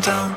downtown.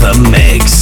the mix.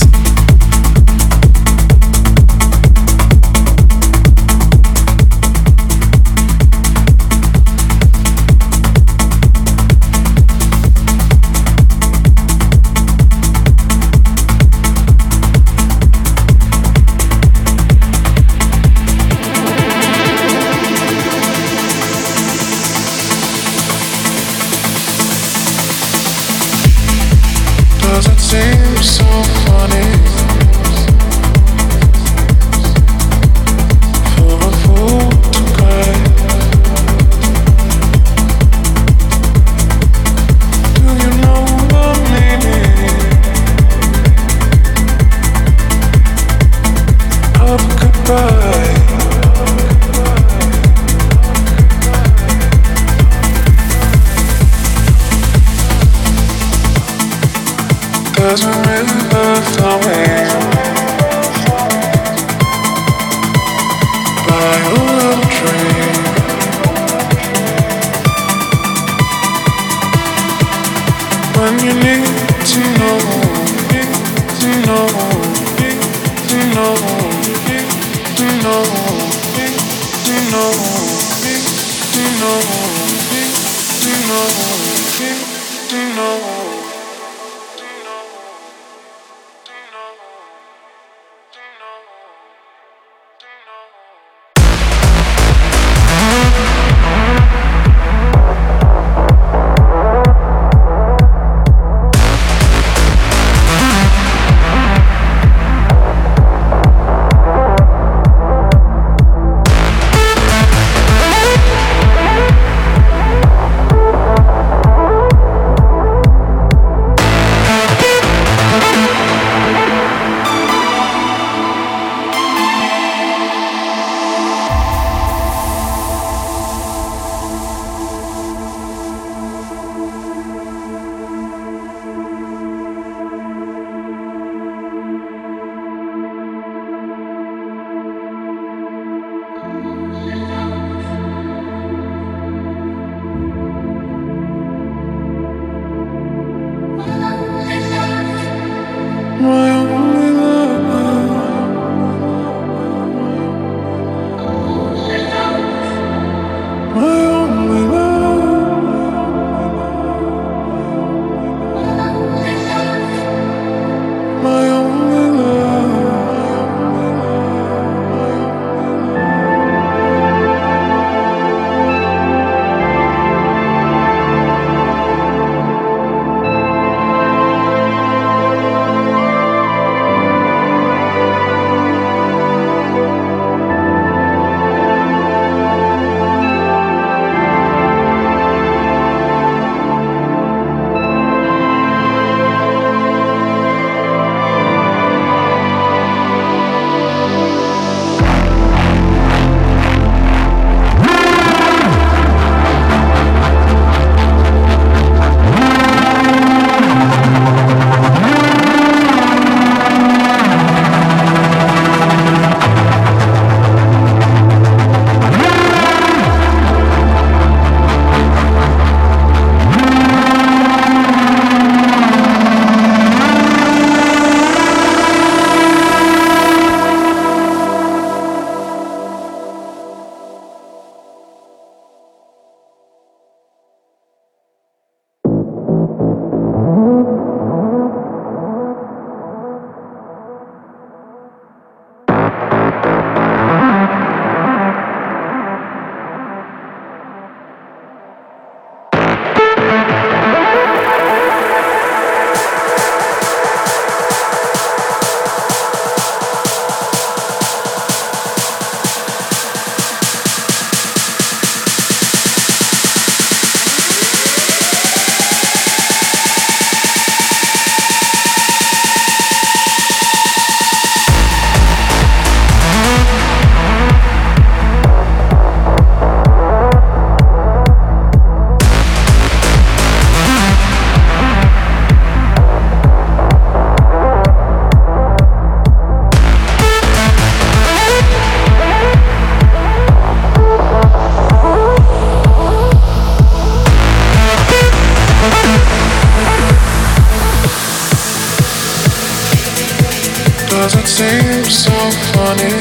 seems so funny.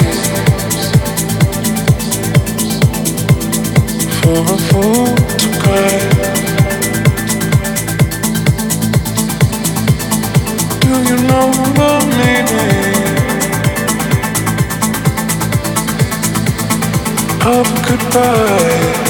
For a fool to cry. Do you know about me? Of goodbye.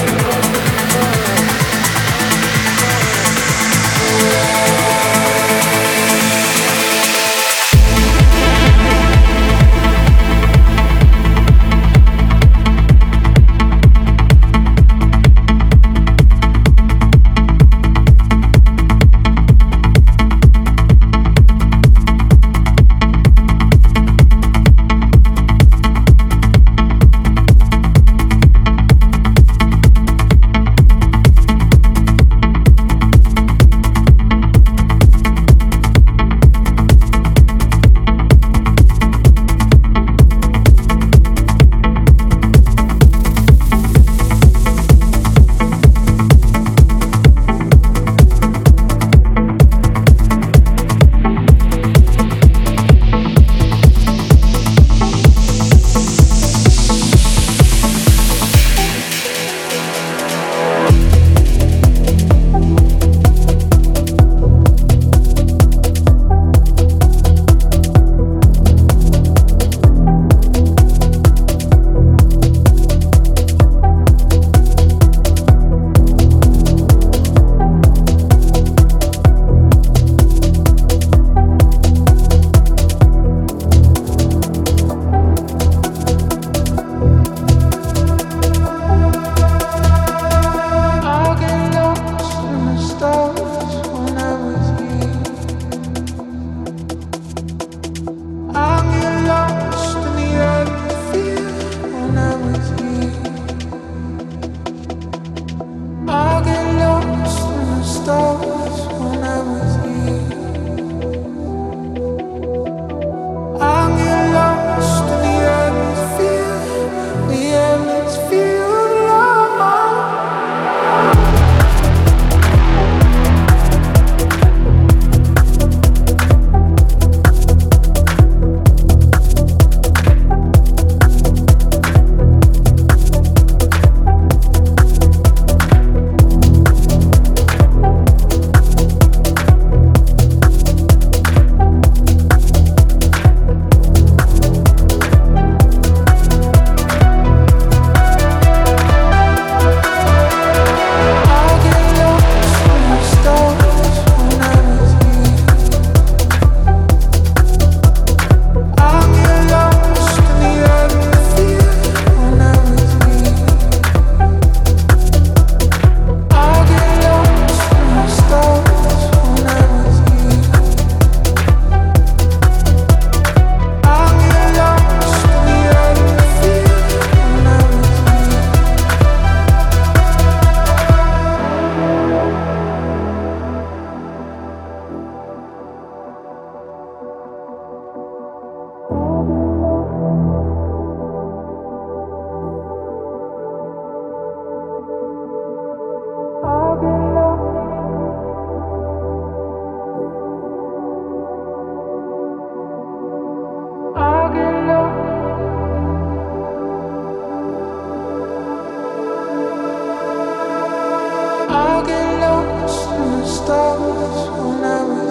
I'll get lost in the stars when I was